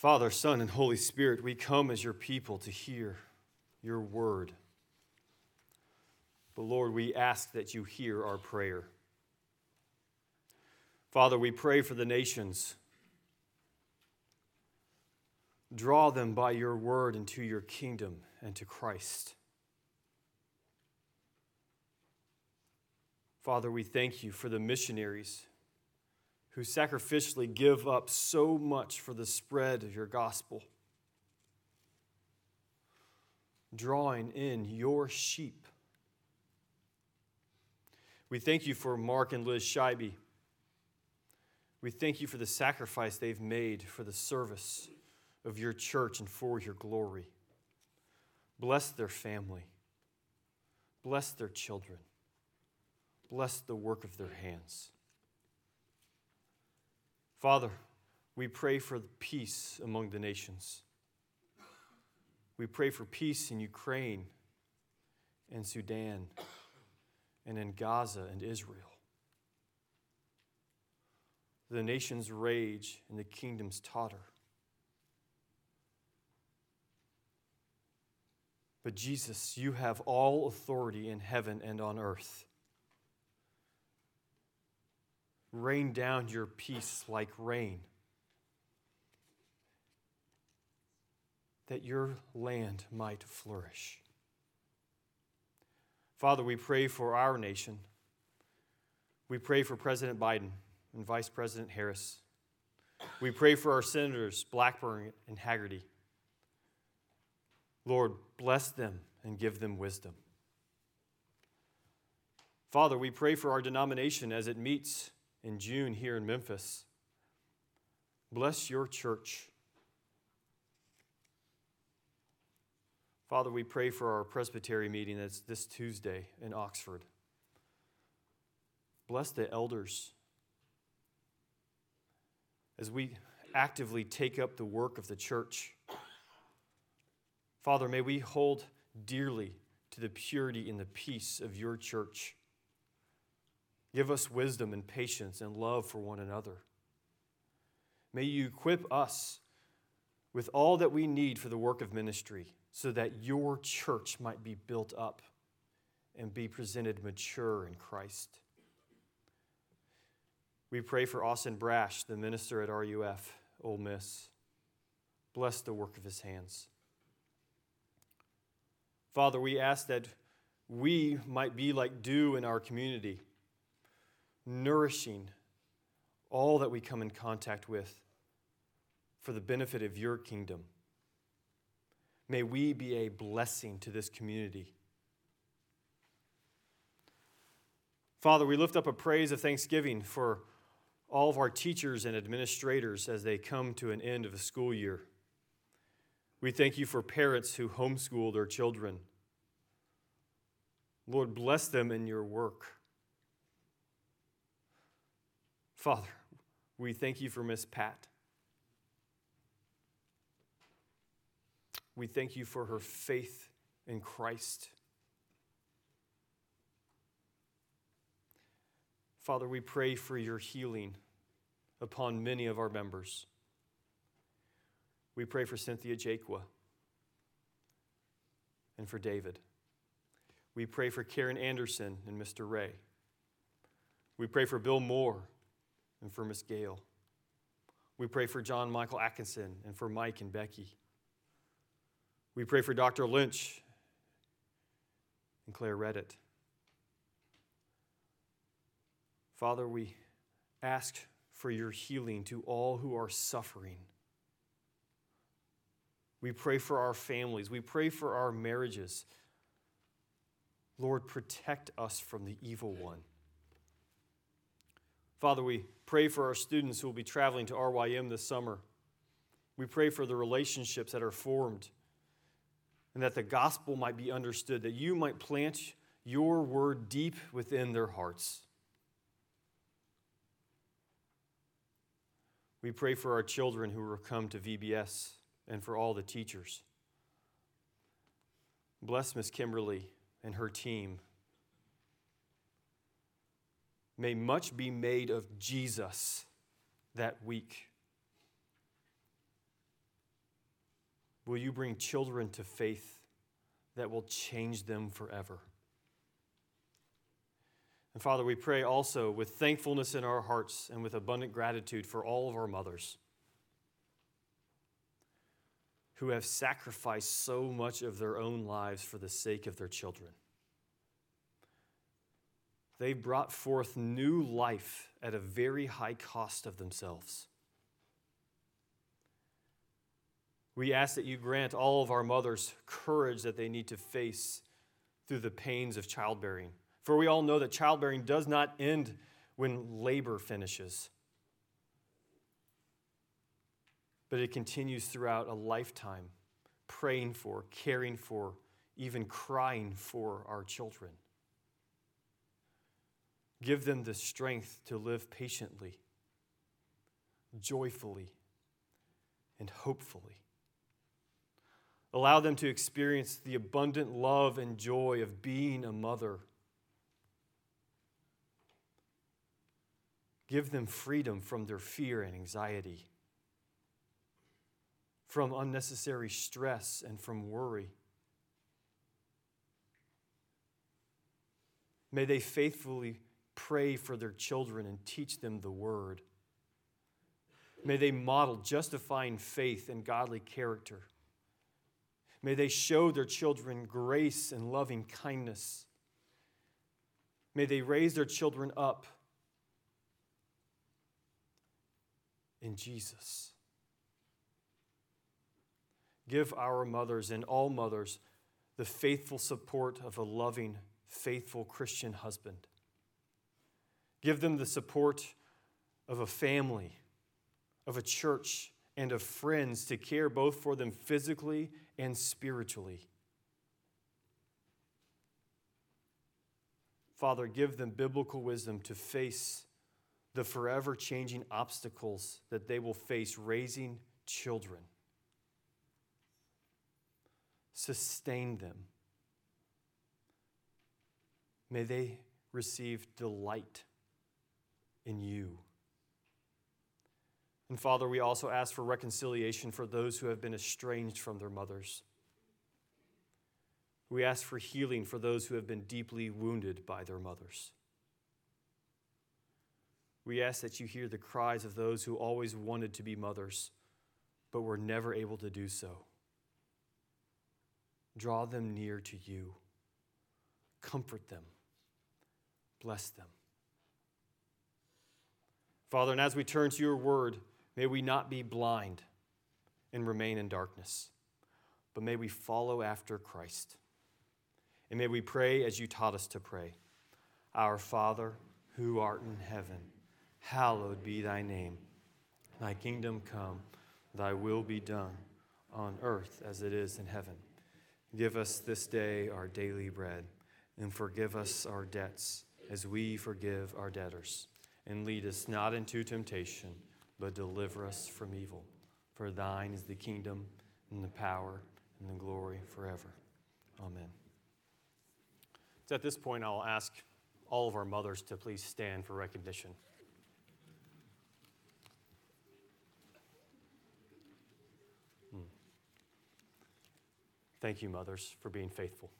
Father, Son, and Holy Spirit, we come as your people to hear your word. But Lord, we ask that you hear our prayer. Father, we pray for the nations. Draw them by your word into your kingdom and to Christ. Father, we thank you for the missionaries who sacrificially give up so much for the spread of your gospel, drawing in your sheep. We thank you for Mark and Liz Scheibe. We thank you for the sacrifice they've made for the service of your church and for your glory. Bless their family. Bless their children. Bless the work of their hands. Father, we pray for peace among the nations. We pray for peace in Ukraine and Sudan and in Gaza and Israel. The nations rage and the kingdoms totter. But Jesus, you have all authority in heaven and on earth. Rain down your peace like rain, that your land might flourish. Father, we pray for our nation. We pray for President Biden and Vice President Harris. We pray for our senators, Blackburn and Hagerty. Lord, bless them and give them wisdom. Father, we pray for our denomination as it meets in June here in Memphis. Bless your church. Father, we pray for our presbytery meeting that's this Tuesday in Oxford. Bless the elders as we actively take up the work of the church. Father, may we hold dearly to the purity and the peace of your church. Give us wisdom and patience and love for one another. May you equip us with all that we need for the work of ministry so that your church might be built up and be presented mature in Christ. We pray for Austin Brash, the minister at RUF, Ole Miss. Bless the work of his hands. Father, we ask that we might be like dew in our community, nourishing all that we come in contact with for the benefit of your kingdom. May we be a blessing to this community. Father, we lift up a praise of thanksgiving for all of our teachers and administrators as they come to an end of the school year. We thank you for parents who homeschool their children. Lord, bless them in your work. Father, we thank you for Miss Pat. We thank you for her faith in Christ. Father, we pray for your healing upon many of our members. We pray for Cynthia Jaqua and for David. We pray for Karen Anderson and Mr. Ray. We pray for Bill Moore and for Miss Gale. We pray for John Michael Atkinson and for Mike and Becky. We pray for Dr. Lynch and Claire Reddit. Father, we ask for your healing to all who are suffering. We pray for our families. We pray for our marriages. Lord, protect us from the evil one. Father, we pray for our students who will be traveling to RYM this summer. We pray for the relationships that are formed and that the gospel might be understood, that you might plant your word deep within their hearts. We pray for our children who will come to VBS. And for all the teachers. Bless Ms. Kimberly and her team. May much be made of Jesus that week. Will you bring children to faith that will change them forever? And Father, we pray also with thankfulness in our hearts and with abundant gratitude for all of our mothers who have sacrificed so much of their own lives for the sake of their children. They brought forth new life at a very high cost of themselves. We ask that you grant all of our mothers courage that they need to face through the pains of childbearing. For we all know that childbearing does not end when labor finishes, but it continues throughout a lifetime, praying for, caring for, even crying for our children. Give them the strength to live patiently, joyfully, and hopefully. Allow them to experience the abundant love and joy of being a mother. Give them freedom from their fear and anxiety, from unnecessary stress and from worry. May they faithfully pray for their children and teach them the word. May they model justifying faith and godly character. May they show their children grace and loving kindness. May they raise their children up in Jesus. Give our mothers and all mothers the faithful support of a loving, faithful Christian husband. Give them the support of a family, of a church, and of friends to care both for them physically and spiritually. Father, give them biblical wisdom to face the forever changing obstacles that they will face raising children. Sustain them. May they receive delight in you. And Father, we also ask for reconciliation for those who have been estranged from their mothers. We ask for healing for those who have been deeply wounded by their mothers. We ask that you hear the cries of those who always wanted to be mothers, but were never able to do so. Draw them near to you. Comfort them. Bless them. Father, and as we turn to your word, may we not be blind and remain in darkness, but may we follow after Christ. And may we pray as you taught us to pray. Our Father, who art in heaven, hallowed be thy name. Thy kingdom come, thy will be done, on earth as it is in heaven. Give us this day our daily bread, and forgive us our debts as we forgive our debtors. And lead us not into temptation, but deliver us from evil. For thine is the kingdom, and the power, and the glory forever. Amen. So at this point, I'll ask all of our mothers to please stand for recognition. Thank you, mothers, for being faithful.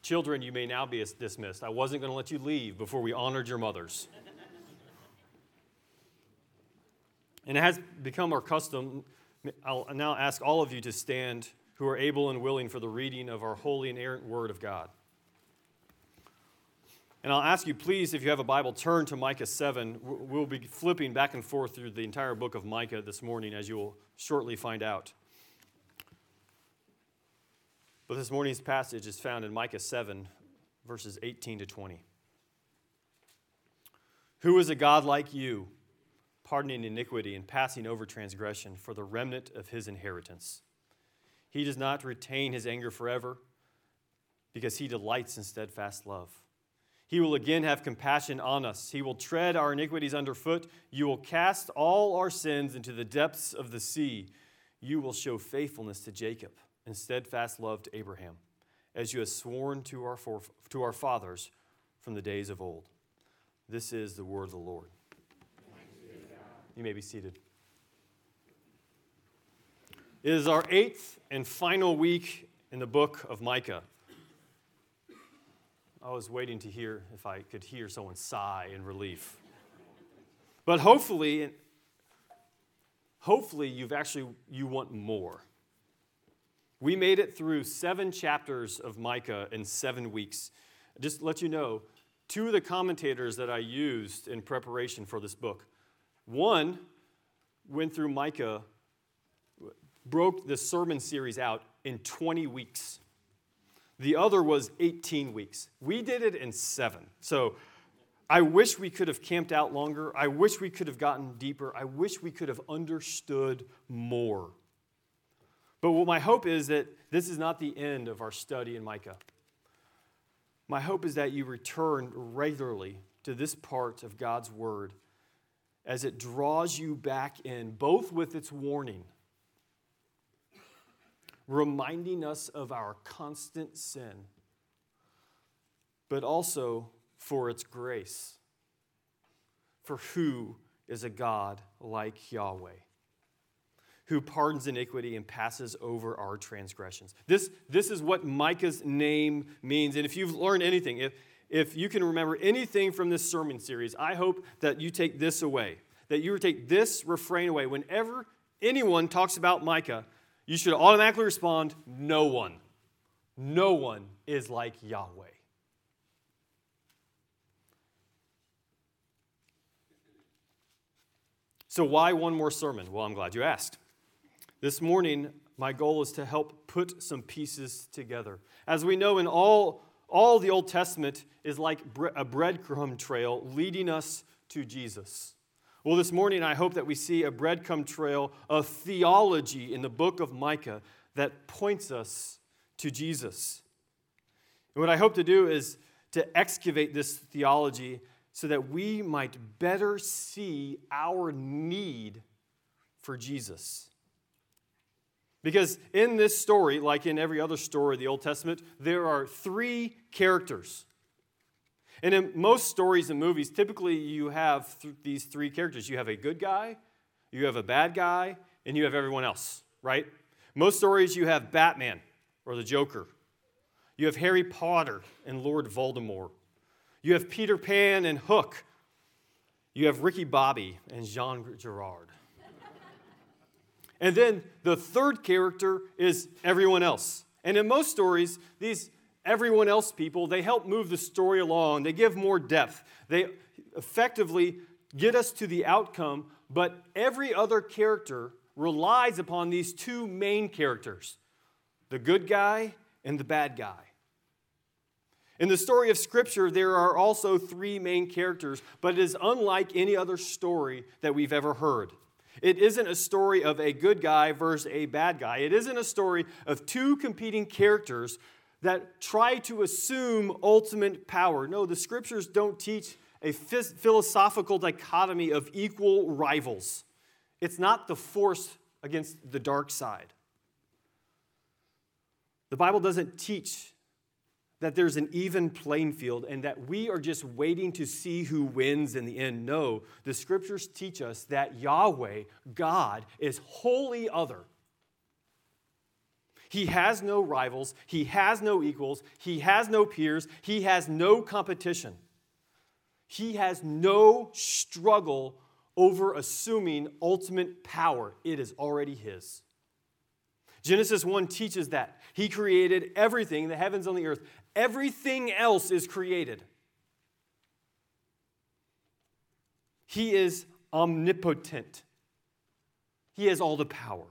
Children, you may now be dismissed. I wasn't going to let you leave before we honored your mothers. And it has become our custom. I'll now ask all of you to stand who are able and willing for the reading of our holy and errant word of God. And I'll ask you, please, if you have a Bible, turn to Micah 7. We'll be flipping back and forth through the entire book of Micah this morning, as you will shortly find out. But this morning's passage is found in Micah 7, verses 18 to 20. Who is a God like you, pardoning iniquity and passing over transgression for the remnant of his inheritance? He does not retain his anger forever, because he delights in steadfast love. He will again have compassion on us. He will tread our iniquities underfoot. You will cast all our sins into the depths of the sea. You will show faithfulness to Jacob and steadfast love to Abraham, as you have sworn to our fathers from the days of old. This is the word of the Lord. You may be seated. It is our 8th and final week in the book of Micah. I was waiting to hear if I could hear someone sigh in relief. But hopefully you want more. We made it through 7 chapters of Micah in 7 weeks. Just to let you know, 2 of the commentators that I used in preparation for this book, one went through Micah, broke the sermon series out in 20 weeks. The other was 18 weeks. We did it in 7. So I wish we could have camped out longer. I wish we could have gotten deeper. I wish we could have understood more. But what my hope is that this is not the end of our study in Micah. My hope is that you return regularly to this part of God's word as it draws you back in, both with its warning, reminding us of our constant sin, but also for its grace. For who is a God like Yahweh, who pardons iniquity and passes over our transgressions? This is what Micah's name means. And if you've learned anything, if you can remember anything from this sermon series, I hope that you take this away, that you take this refrain away. Whenever anyone talks about Micah, you should automatically respond, no one. No one is like Yahweh. So why one more sermon? Well, I'm glad you asked. This morning, my goal is to help put some pieces together. As we know, in all the Old Testament is like a breadcrumb trail leading us to Jesus. Well, this morning I hope that we see a breadcrumb trail of theology in the book of Micah that points us to Jesus. And what I hope to do is to excavate this theology so that we might better see our need for Jesus. Because in this story, like in every other story of the Old Testament, there are 3 characters. And in most stories and movies, typically you have these 3 characters. You have a good guy, you have a bad guy, and you have everyone else, right? Most stories you have Batman or the Joker. You have Harry Potter and Lord Voldemort. You have Peter Pan and Hook. You have Ricky Bobby and Jean Girard. And then the 3rd character is everyone else. And in most stories, these everyone else people, they help move the story along. They give more depth. They effectively get us to the outcome, but every other character relies upon these 2 main characters, the good guy and the bad guy. In the story of Scripture, there are also 3 main characters, but it is unlike any other story that we've ever heard. It isn't a story of a good guy versus a bad guy. It isn't a story of 2 competing characters that try to assume ultimate power. No, the Scriptures don't teach a philosophical dichotomy of equal rivals. It's not the force against the dark side. The Bible doesn't teach that there's an even playing field and that we are just waiting to see who wins in the end. No, the Scriptures teach us that Yahweh, God, is wholly other. He has no rivals, he has no equals, he has no peers, he has no competition. He has no struggle over assuming ultimate power. It is already his. Genesis 1 teaches that. He created everything, the heavens and the earth. Everything else is created. He is omnipotent. He has all the power.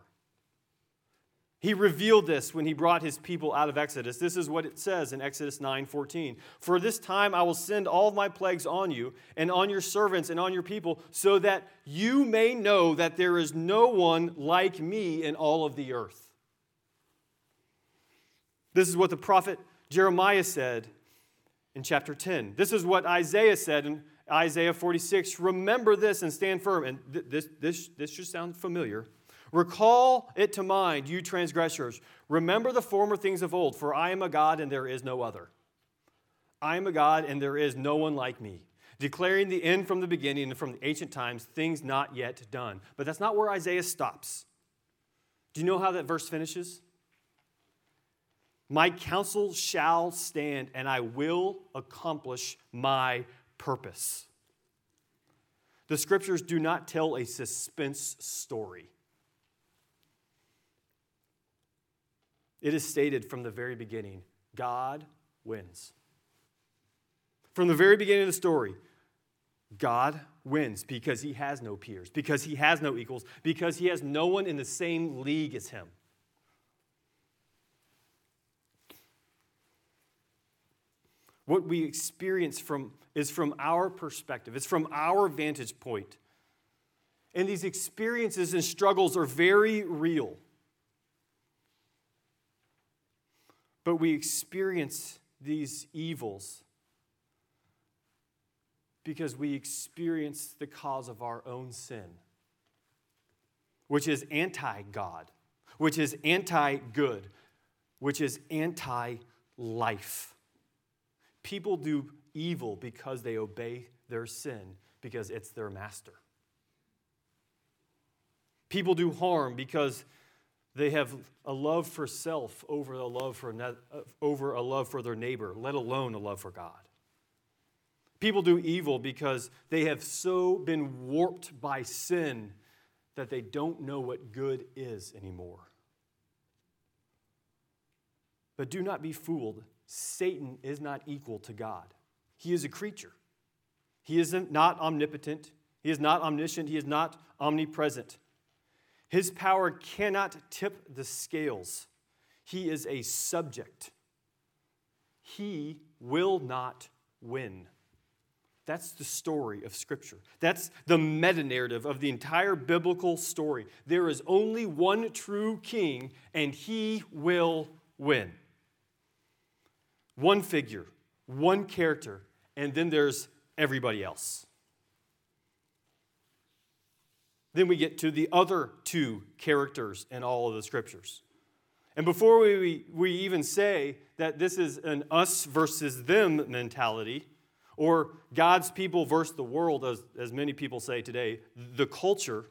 He revealed this when he brought his people out of Exodus. This is what it says in Exodus 9:14. For this time I will send all of my plagues on you and on your servants and on your people so that you may know that there is no one like me in all of the earth. This is what the prophet Jeremiah said in chapter 10. This is what Isaiah said in Isaiah 46. Remember this and stand firm. And this should sound familiar. Recall it to mind, you transgressors. Remember the former things of old, for I am a God and there is no other. I am a God and there is no one like me. declaring the end from the beginning and from the ancient times, things not yet done. But that's not where Isaiah stops. Do you know how that verse finishes? My counsel shall stand, and I will accomplish my purpose. The scriptures do not tell a suspense story. It is stated from the very beginning, God wins. From the very beginning of the story, God wins because he has no peers, because he has no equals, because he has no one in the same league as him. What we experience is from our perspective. It's from our vantage point. And these experiences and struggles are very real. But we experience these evils because we experience the cause of our own sin, which is anti-God, which is anti-good, which is anti-life. People do evil because they obey their sin, because it's their master. People do harm because they have a love for self over a love for their neighbor, let alone a love for God. People do evil because they have so been warped by sin that they don't know what good is anymore. But do not be fooled. Satan is not equal to God. He is a creature. He is not omnipotent. He is not omniscient. He is not omnipresent. His power cannot tip the scales. He is a subject. He will not win. That's the story of Scripture. That's the meta-narrative of the entire biblical story. There is only one true king, and he will win. One figure, one character, and then there's everybody else. Then we get to the other two characters in all of the scriptures. And before we even say that this is an us versus them mentality, or God's people versus the world, as many people say today, the culture,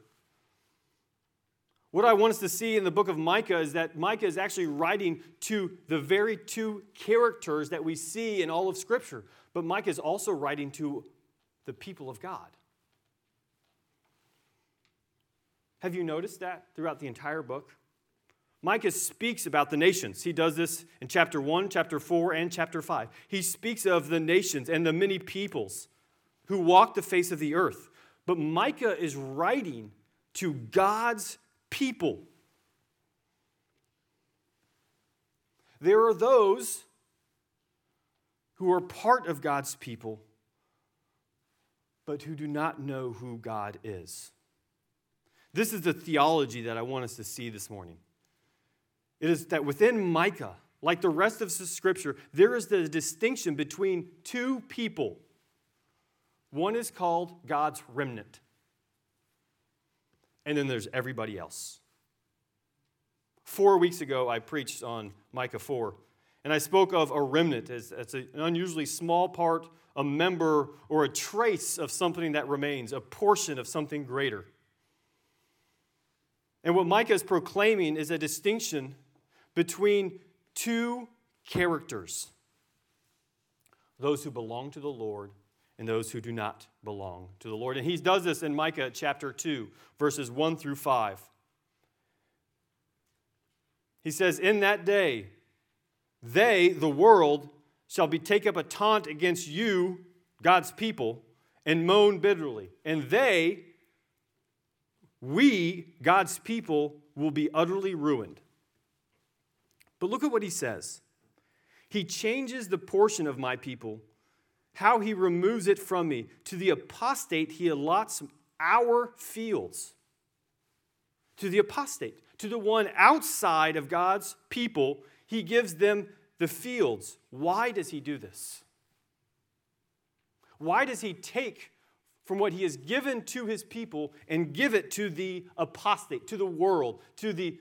what I want us to see in the book of Micah is that Micah is actually writing to the very two characters that we see in all of Scripture. But Micah is also writing to the people of God. Have you noticed that throughout the entire book? Micah speaks about the nations. He does this in chapter 1, chapter 4, and chapter 5. He speaks of the nations and the many peoples who walk the face of the earth. But Micah is writing to God's people. There are those who are part of God's people, but who do not know who God is. This is the theology that I want us to see this morning. It is that within Micah, like the rest of Scripture, there is the distinction between two people. One is called God's remnant. And then there's everybody else. 4 weeks ago, I preached on Micah 4, and I spoke of a remnant as an unusually small part, a member, or a trace of something that remains, a portion of something greater. And what Micah is proclaiming is a distinction between two characters, those who belong to the Lord and those who do not belong to the Lord. And he does this in Micah chapter 2, verses 1 through 5. He says, in that day, they, the world, shall be take up a taunt against you, God's people, and moan bitterly. And they, we, God's people, will be utterly ruined. But look at what he says. He changes the portion of my people, how he removes it from me. To the apostate, he allots our fields. To the apostate, to the one outside of God's people, he gives them the fields. Why does he do this? Why does he take from what he has given to his people and give it to the apostate, to the world, to the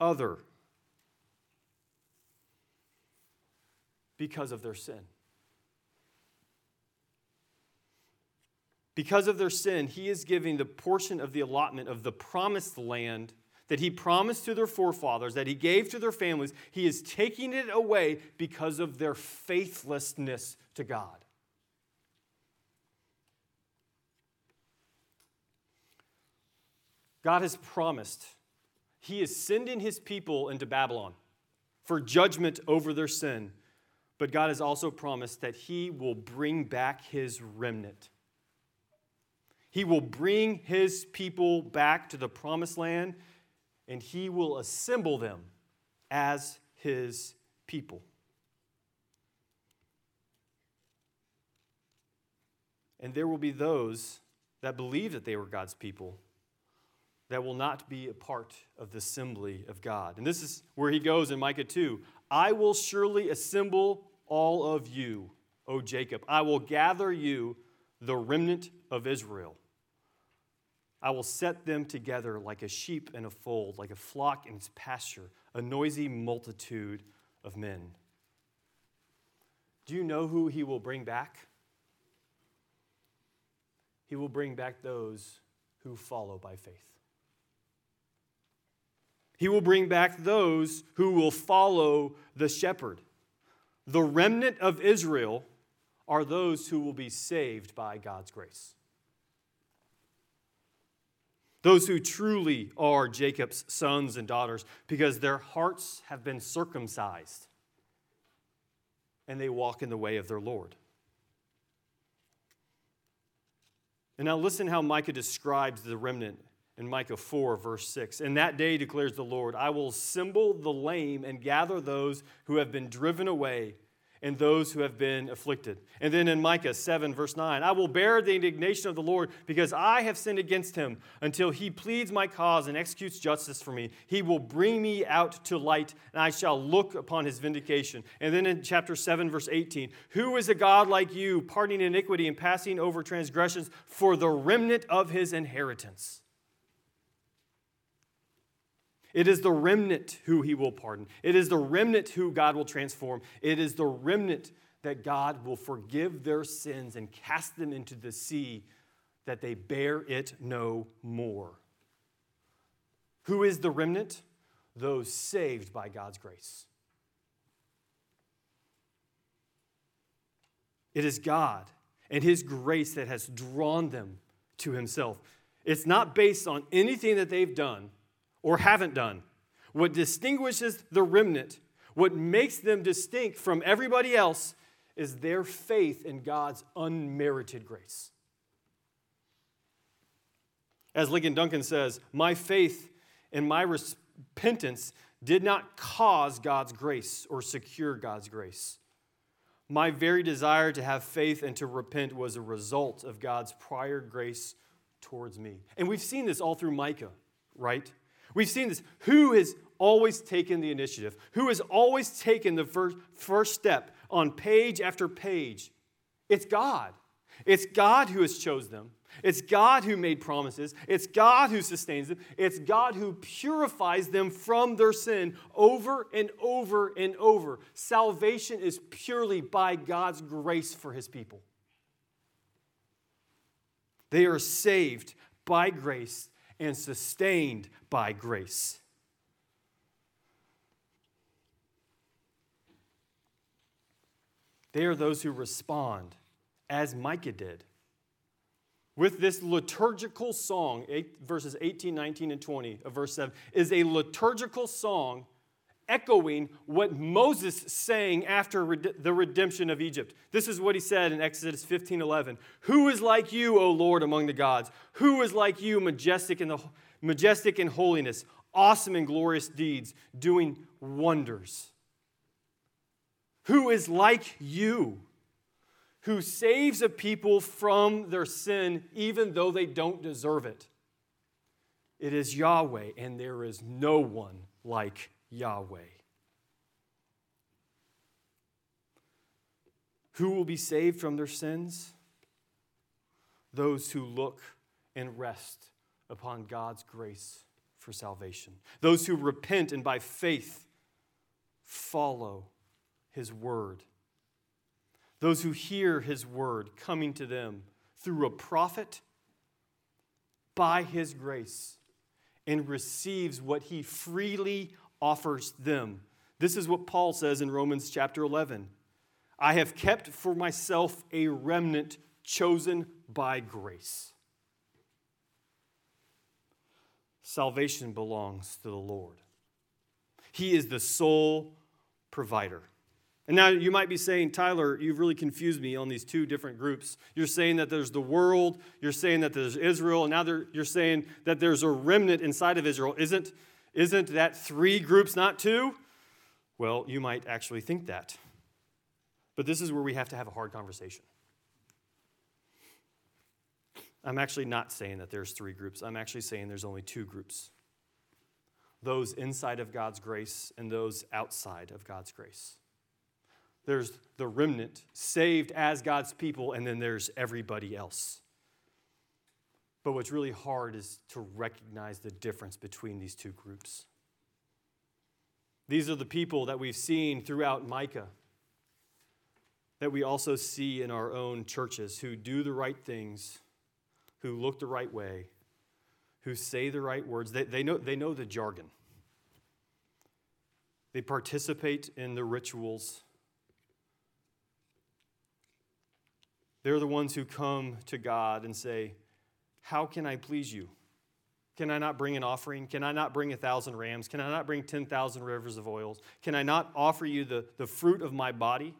other? Because of their sin. Because of their sin, he is giving the portion of the allotment of the promised land that he promised to their forefathers, that he gave to their families. He is taking it away because of their faithlessness to God. God has promised. He is sending his people into Babylon for judgment over their sin. But God has also promised that he will bring back his remnant. He will bring his people back to the promised land, and he will assemble them as his people. And there will be those that believe that they were God's people that will not be a part of the assembly of God. And this is where he goes in Micah 2. I will surely assemble all of you, O Jacob. I will gather you, the remnant of Israel. I will set them together like a sheep in a fold, like a flock in its pasture, a noisy multitude of men. Do you know who he will bring back? He will bring back those who follow by faith. He will bring back those who will follow the shepherd. The remnant of Israel are those who will be saved by God's grace. Those who truly are Jacob's sons and daughters, because their hearts have been circumcised and they walk in the way of their Lord. And now listen how Micah describes the remnant in Micah 4, verse 6. In that day, declares the Lord, I will assemble the lame and gather those who have been driven away and those who have been afflicted. And then in Micah 7, verse 9, I will bear the indignation of the Lord because I have sinned against him until he pleads my cause and executes justice for me. He will bring me out to light, and I shall look upon his vindication. And then in chapter 7, verse 18, who is a God like you, pardoning iniquity and passing over transgressions for the remnant of his inheritance? It is the remnant who he will pardon. It is the remnant who God will transform. It is the remnant that God will forgive their sins and cast them into the sea that they bear it no more. Who is the remnant? Those saved by God's grace. It is God and his grace that has drawn them to himself. It's not based on anything that they've done or haven't done. What distinguishes the remnant, what makes them distinct from everybody else, is their faith in God's unmerited grace. As Ligon Duncan says, my faith and my repentance did not cause God's grace or secure God's grace. My very desire to have faith and to repent was a result of God's prior grace towards me. And we've seen this all through Micah, right? We've seen this. Who has always taken the initiative? Who has always taken the first step on page after page? It's God. It's God who has chosen them. It's God who made promises. It's God who sustains them. It's God who purifies them from their sin over and over and over. Salvation is purely by God's grace for his people. They are saved by grace and sustained by grace. They are those who respond, as Micah did, with this liturgical song. Verses 18, 19, and 20 of verse 7 is a liturgical song echoing what Moses sang after the redemption of Egypt. This is what he said in Exodus 15:11. Who is like you, O Lord, among the gods? Who is like you, majestic in holiness, awesome in glorious deeds, doing wonders? Who is like you, who saves a people from their sin even though they don't deserve it? It is Yahweh, and there is no one like Yahweh. Who will be saved from their sins? Those who look and rest upon God's grace for salvation. Those who repent and by faith follow his word. Those who hear his word coming to them through a prophet by his grace and receives what he freely offers them. This is what Paul says in Romans chapter 11. I have kept for myself a remnant chosen by grace. Salvation belongs to the Lord. He is the sole provider. And now you might be saying, Tyler, you've really confused me on these two different groups. You're saying that there's the world, you're saying that there's Israel, and now you're saying that there's a remnant inside of Israel. Isn't that three groups, not two? Well, you might actually think that. But this is where we have to have a hard conversation. I'm actually not saying that there's three groups. I'm actually saying there's only two groups. Those inside of God's grace and those outside of God's grace. There's the remnant saved as God's people, and then there's everybody else. But what's really hard is to recognize the difference between these two groups. These are the people that we've seen throughout Micah, that we also see in our own churches, who do the right things, who look the right way, who say the right words. They know the jargon. They participate in the rituals. They're the ones who come to God and say, how can I please you? Can I not bring an offering? Can I not bring 1,000 rams? Can I not bring 10,000 rivers of oils? Can I not offer you the fruit of my body?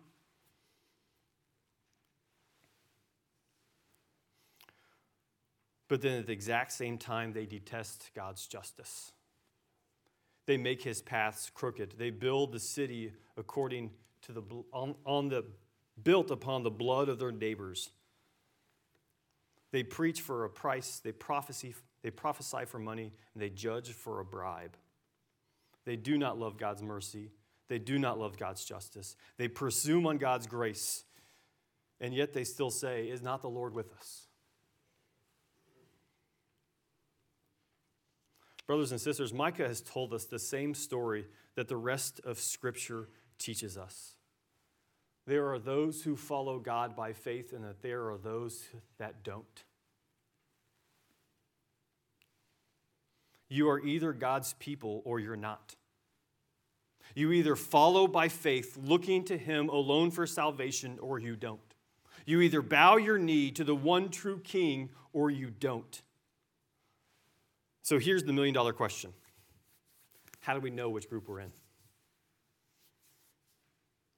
But then at the exact same time, they detest God's justice. They make his paths crooked. They build the city according to built upon the blood of their neighbors. They preach for a price. They prophesy for money, and they judge for a bribe. They do not love God's mercy. They do not love God's justice. They presume on God's grace, and yet they still say, "Is not the Lord with us?" Brothers and sisters, Micah has told us the same story that the rest of Scripture teaches us. There are those who follow God by faith, and that there are those that don't. You are either God's people or you're not. You either follow by faith, looking to him alone for salvation, or you don't. You either bow your knee to the one true king or you don't. So here's the million-dollar question. How do we know which group we're in?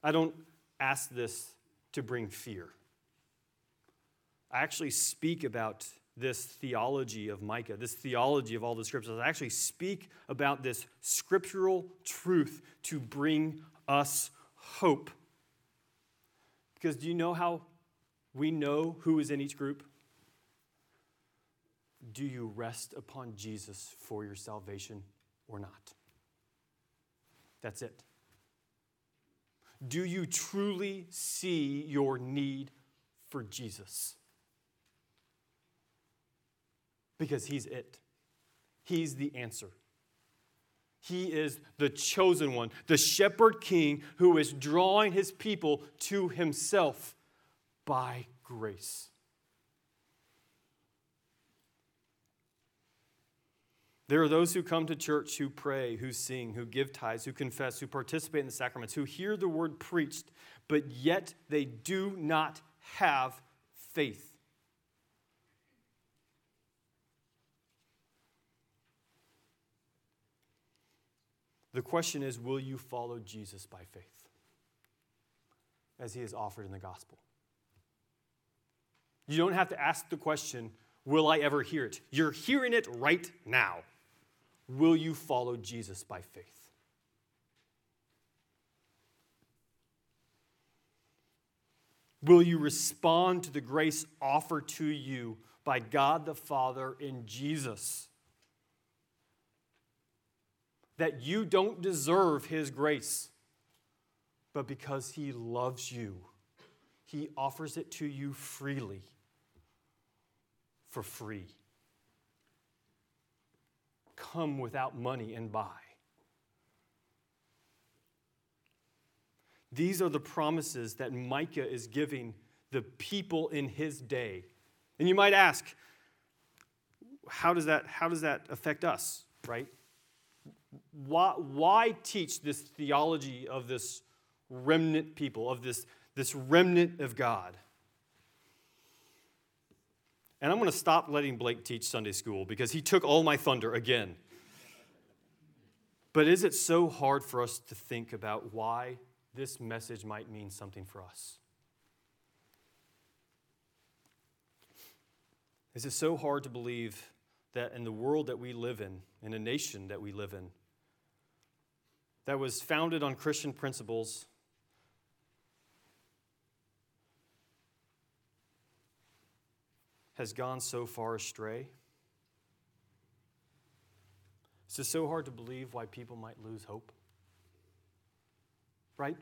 I don't ask this to bring fear. I actually speak about this theology of Micah, this theology of all the scriptures. I actually speak about this scriptural truth to bring us hope. Because do you know how we know who is in each group? Do you rest upon Jesus for your salvation or not? That's it. Do you truly see your need for Jesus? Because he's it. He's the answer. He is the chosen one, the shepherd king who is drawing his people to himself by grace. There are those who come to church, who pray, who sing, who give tithes, who confess, who participate in the sacraments, who hear the word preached, but yet they do not have faith. The question is, will you follow Jesus by faith, as he is offered in the gospel? You don't have to ask the question, will I ever hear it? You're hearing it right now. Will you follow Jesus by faith? Will you respond to the grace offered to you by God the Father in Jesus? That you don't deserve his grace, but because he loves you, he offers it to you freely. For free. Come without money and buy. These are the promises that Micah is giving the people in his day And you might ask, how does that affect us, right? Why teach this theology of this remnant people, of this remnant of God? And I'm going to stop letting Blake teach Sunday school because he took all my thunder again. But is it so hard for us to think about why this message might mean something for us? Is it so hard to believe that in the world that we live in a nation that we live in, that was founded on Christian principles, has gone so far astray? Is it so hard to believe why people might lose hope? Right?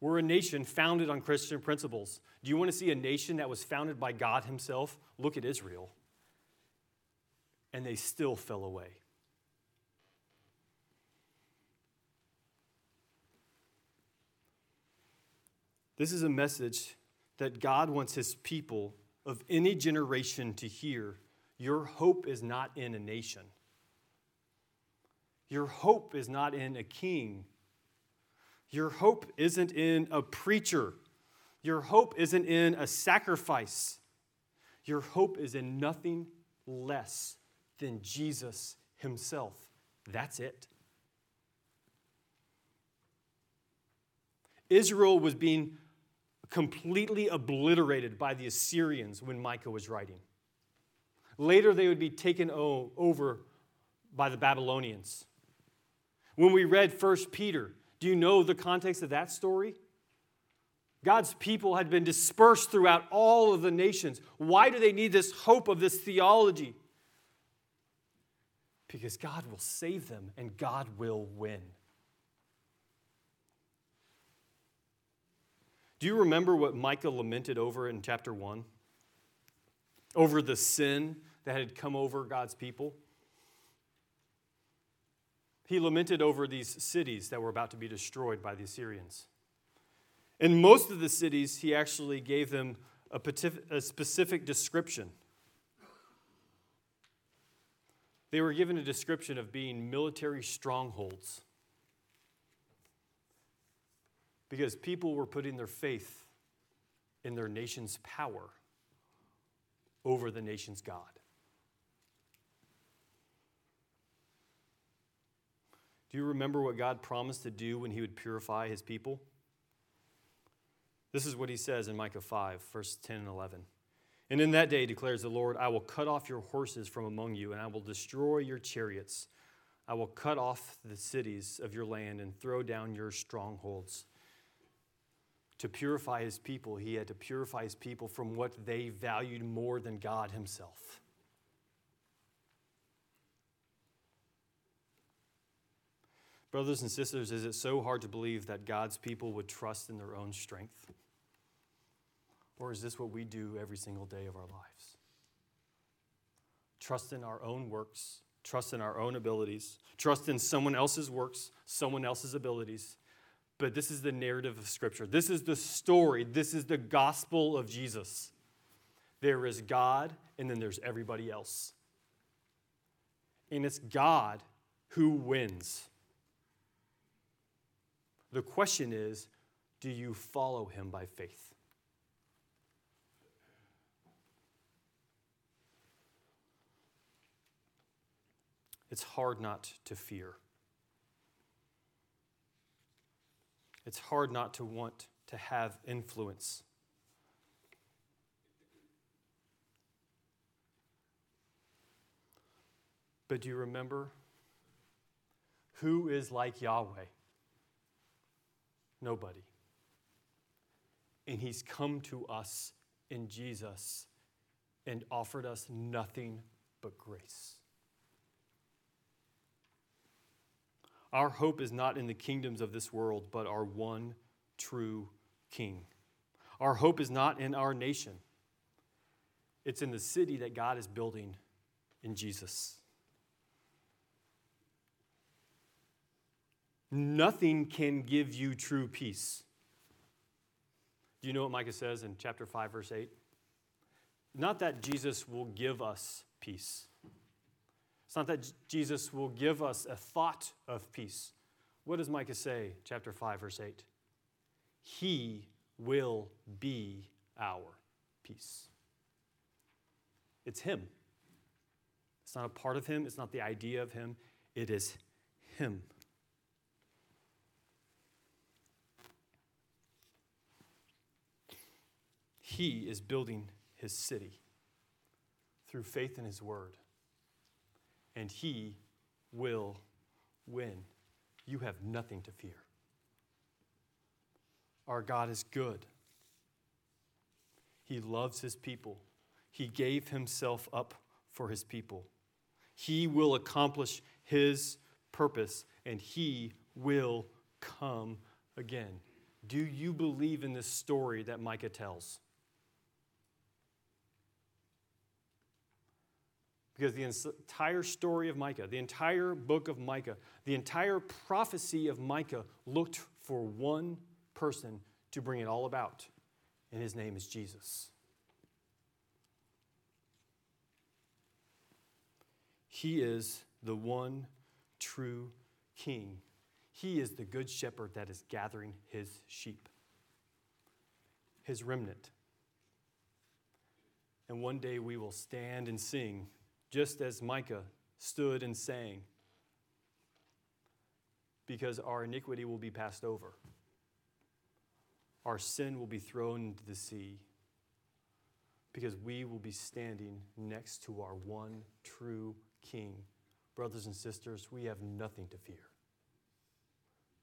We're a nation founded on Christian principles. Do you want to see a nation that was founded by God himself? Look at Israel. And they still fell away. This is a message that God wants his people of any generation to hear. Your hope is not in a nation. Your hope is not in a king. Your hope isn't in a preacher. Your hope isn't in a sacrifice. Your hope is in nothing less than Jesus himself. That's it. Israel was being completely obliterated by the Assyrians when Micah was writing. Later, they would be taken over by the Babylonians. When we read 1 Peter, do you know the context of that story? God's people had been dispersed throughout all of the nations. Why do they need this hope of this theology? Because God will save them and God will win. Do you remember what Micah lamented over in chapter 1? Over the sin that had come over God's people? He lamented over these cities that were about to be destroyed by the Assyrians. In most of the cities, he actually gave them a specific description. They were given a description of being military strongholds because people were putting their faith in their nation's power over the nation's God. Do you remember what God promised to do when he would purify his people? This is what he says in Micah 5, verse 10 and 11. And in that day, declares the Lord, I will cut off your horses from among you, and I will destroy your chariots. I will cut off the cities of your land and throw down your strongholds. To purify his people, he had to purify his people from what they valued more than God himself. Brothers and sisters, is it so hard to believe that God's people would trust in their own strength? Or is this what we do every single day of our lives? Trust in our own works, trust in our own abilities, trust in someone else's works, someone else's abilities. But this is the narrative of Scripture. This is the story. This is the gospel of Jesus. There is God, and then there's everybody else. And it's God who wins. The question is, do you follow him by faith? It's hard not to fear. It's hard not to want to have influence. But do you remember who is like Yahweh? Nobody. And he's come to us in Jesus and offered us nothing but grace. Our hope is not in the kingdoms of this world, but our one true King. Our hope is not in our nation. It's in the city that God is building in Jesus. Nothing can give you true peace. Do you know what Micah says in chapter 5, verse 8? not that Jesus will give us peace. It's not that Jesus will give us a thought of peace. What does Micah say, chapter 5, verse 8? He will be our peace. It's him. It's not a part of him. It's not the idea of him. It is him. He is building his city through faith in his word. And he will win. You have nothing to fear. Our God is good. He loves his people. He gave himself up for his people. He will accomplish his purpose, and he will come again. Do you believe in this story that Micah tells? Because the entire story of Micah, the entire book of Micah, the entire prophecy of Micah looked for one person to bring it all about, and his name is Jesus. He is the one true king. He is the good shepherd that is gathering his sheep, his remnant. And one day we will stand and sing, just as Micah stood and sang, because our iniquity will be passed over. Our sin will be thrown into the sea, because we will be standing next to our one true King. Brothers and sisters, we have nothing to fear.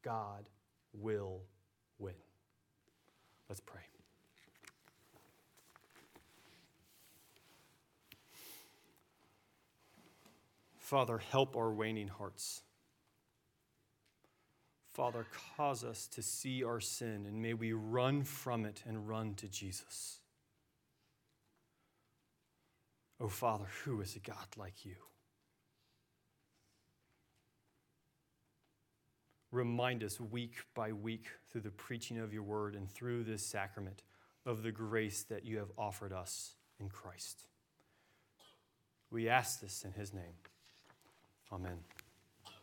God will win. Let's pray. Father, help our waning hearts. Father, cause us to see our sin, and may we run from it and run to Jesus. Oh, Father, who is a God like you? Remind us week by week through the preaching of your word and through this sacrament of the grace that you have offered us in Christ. We ask this in his name. Amen.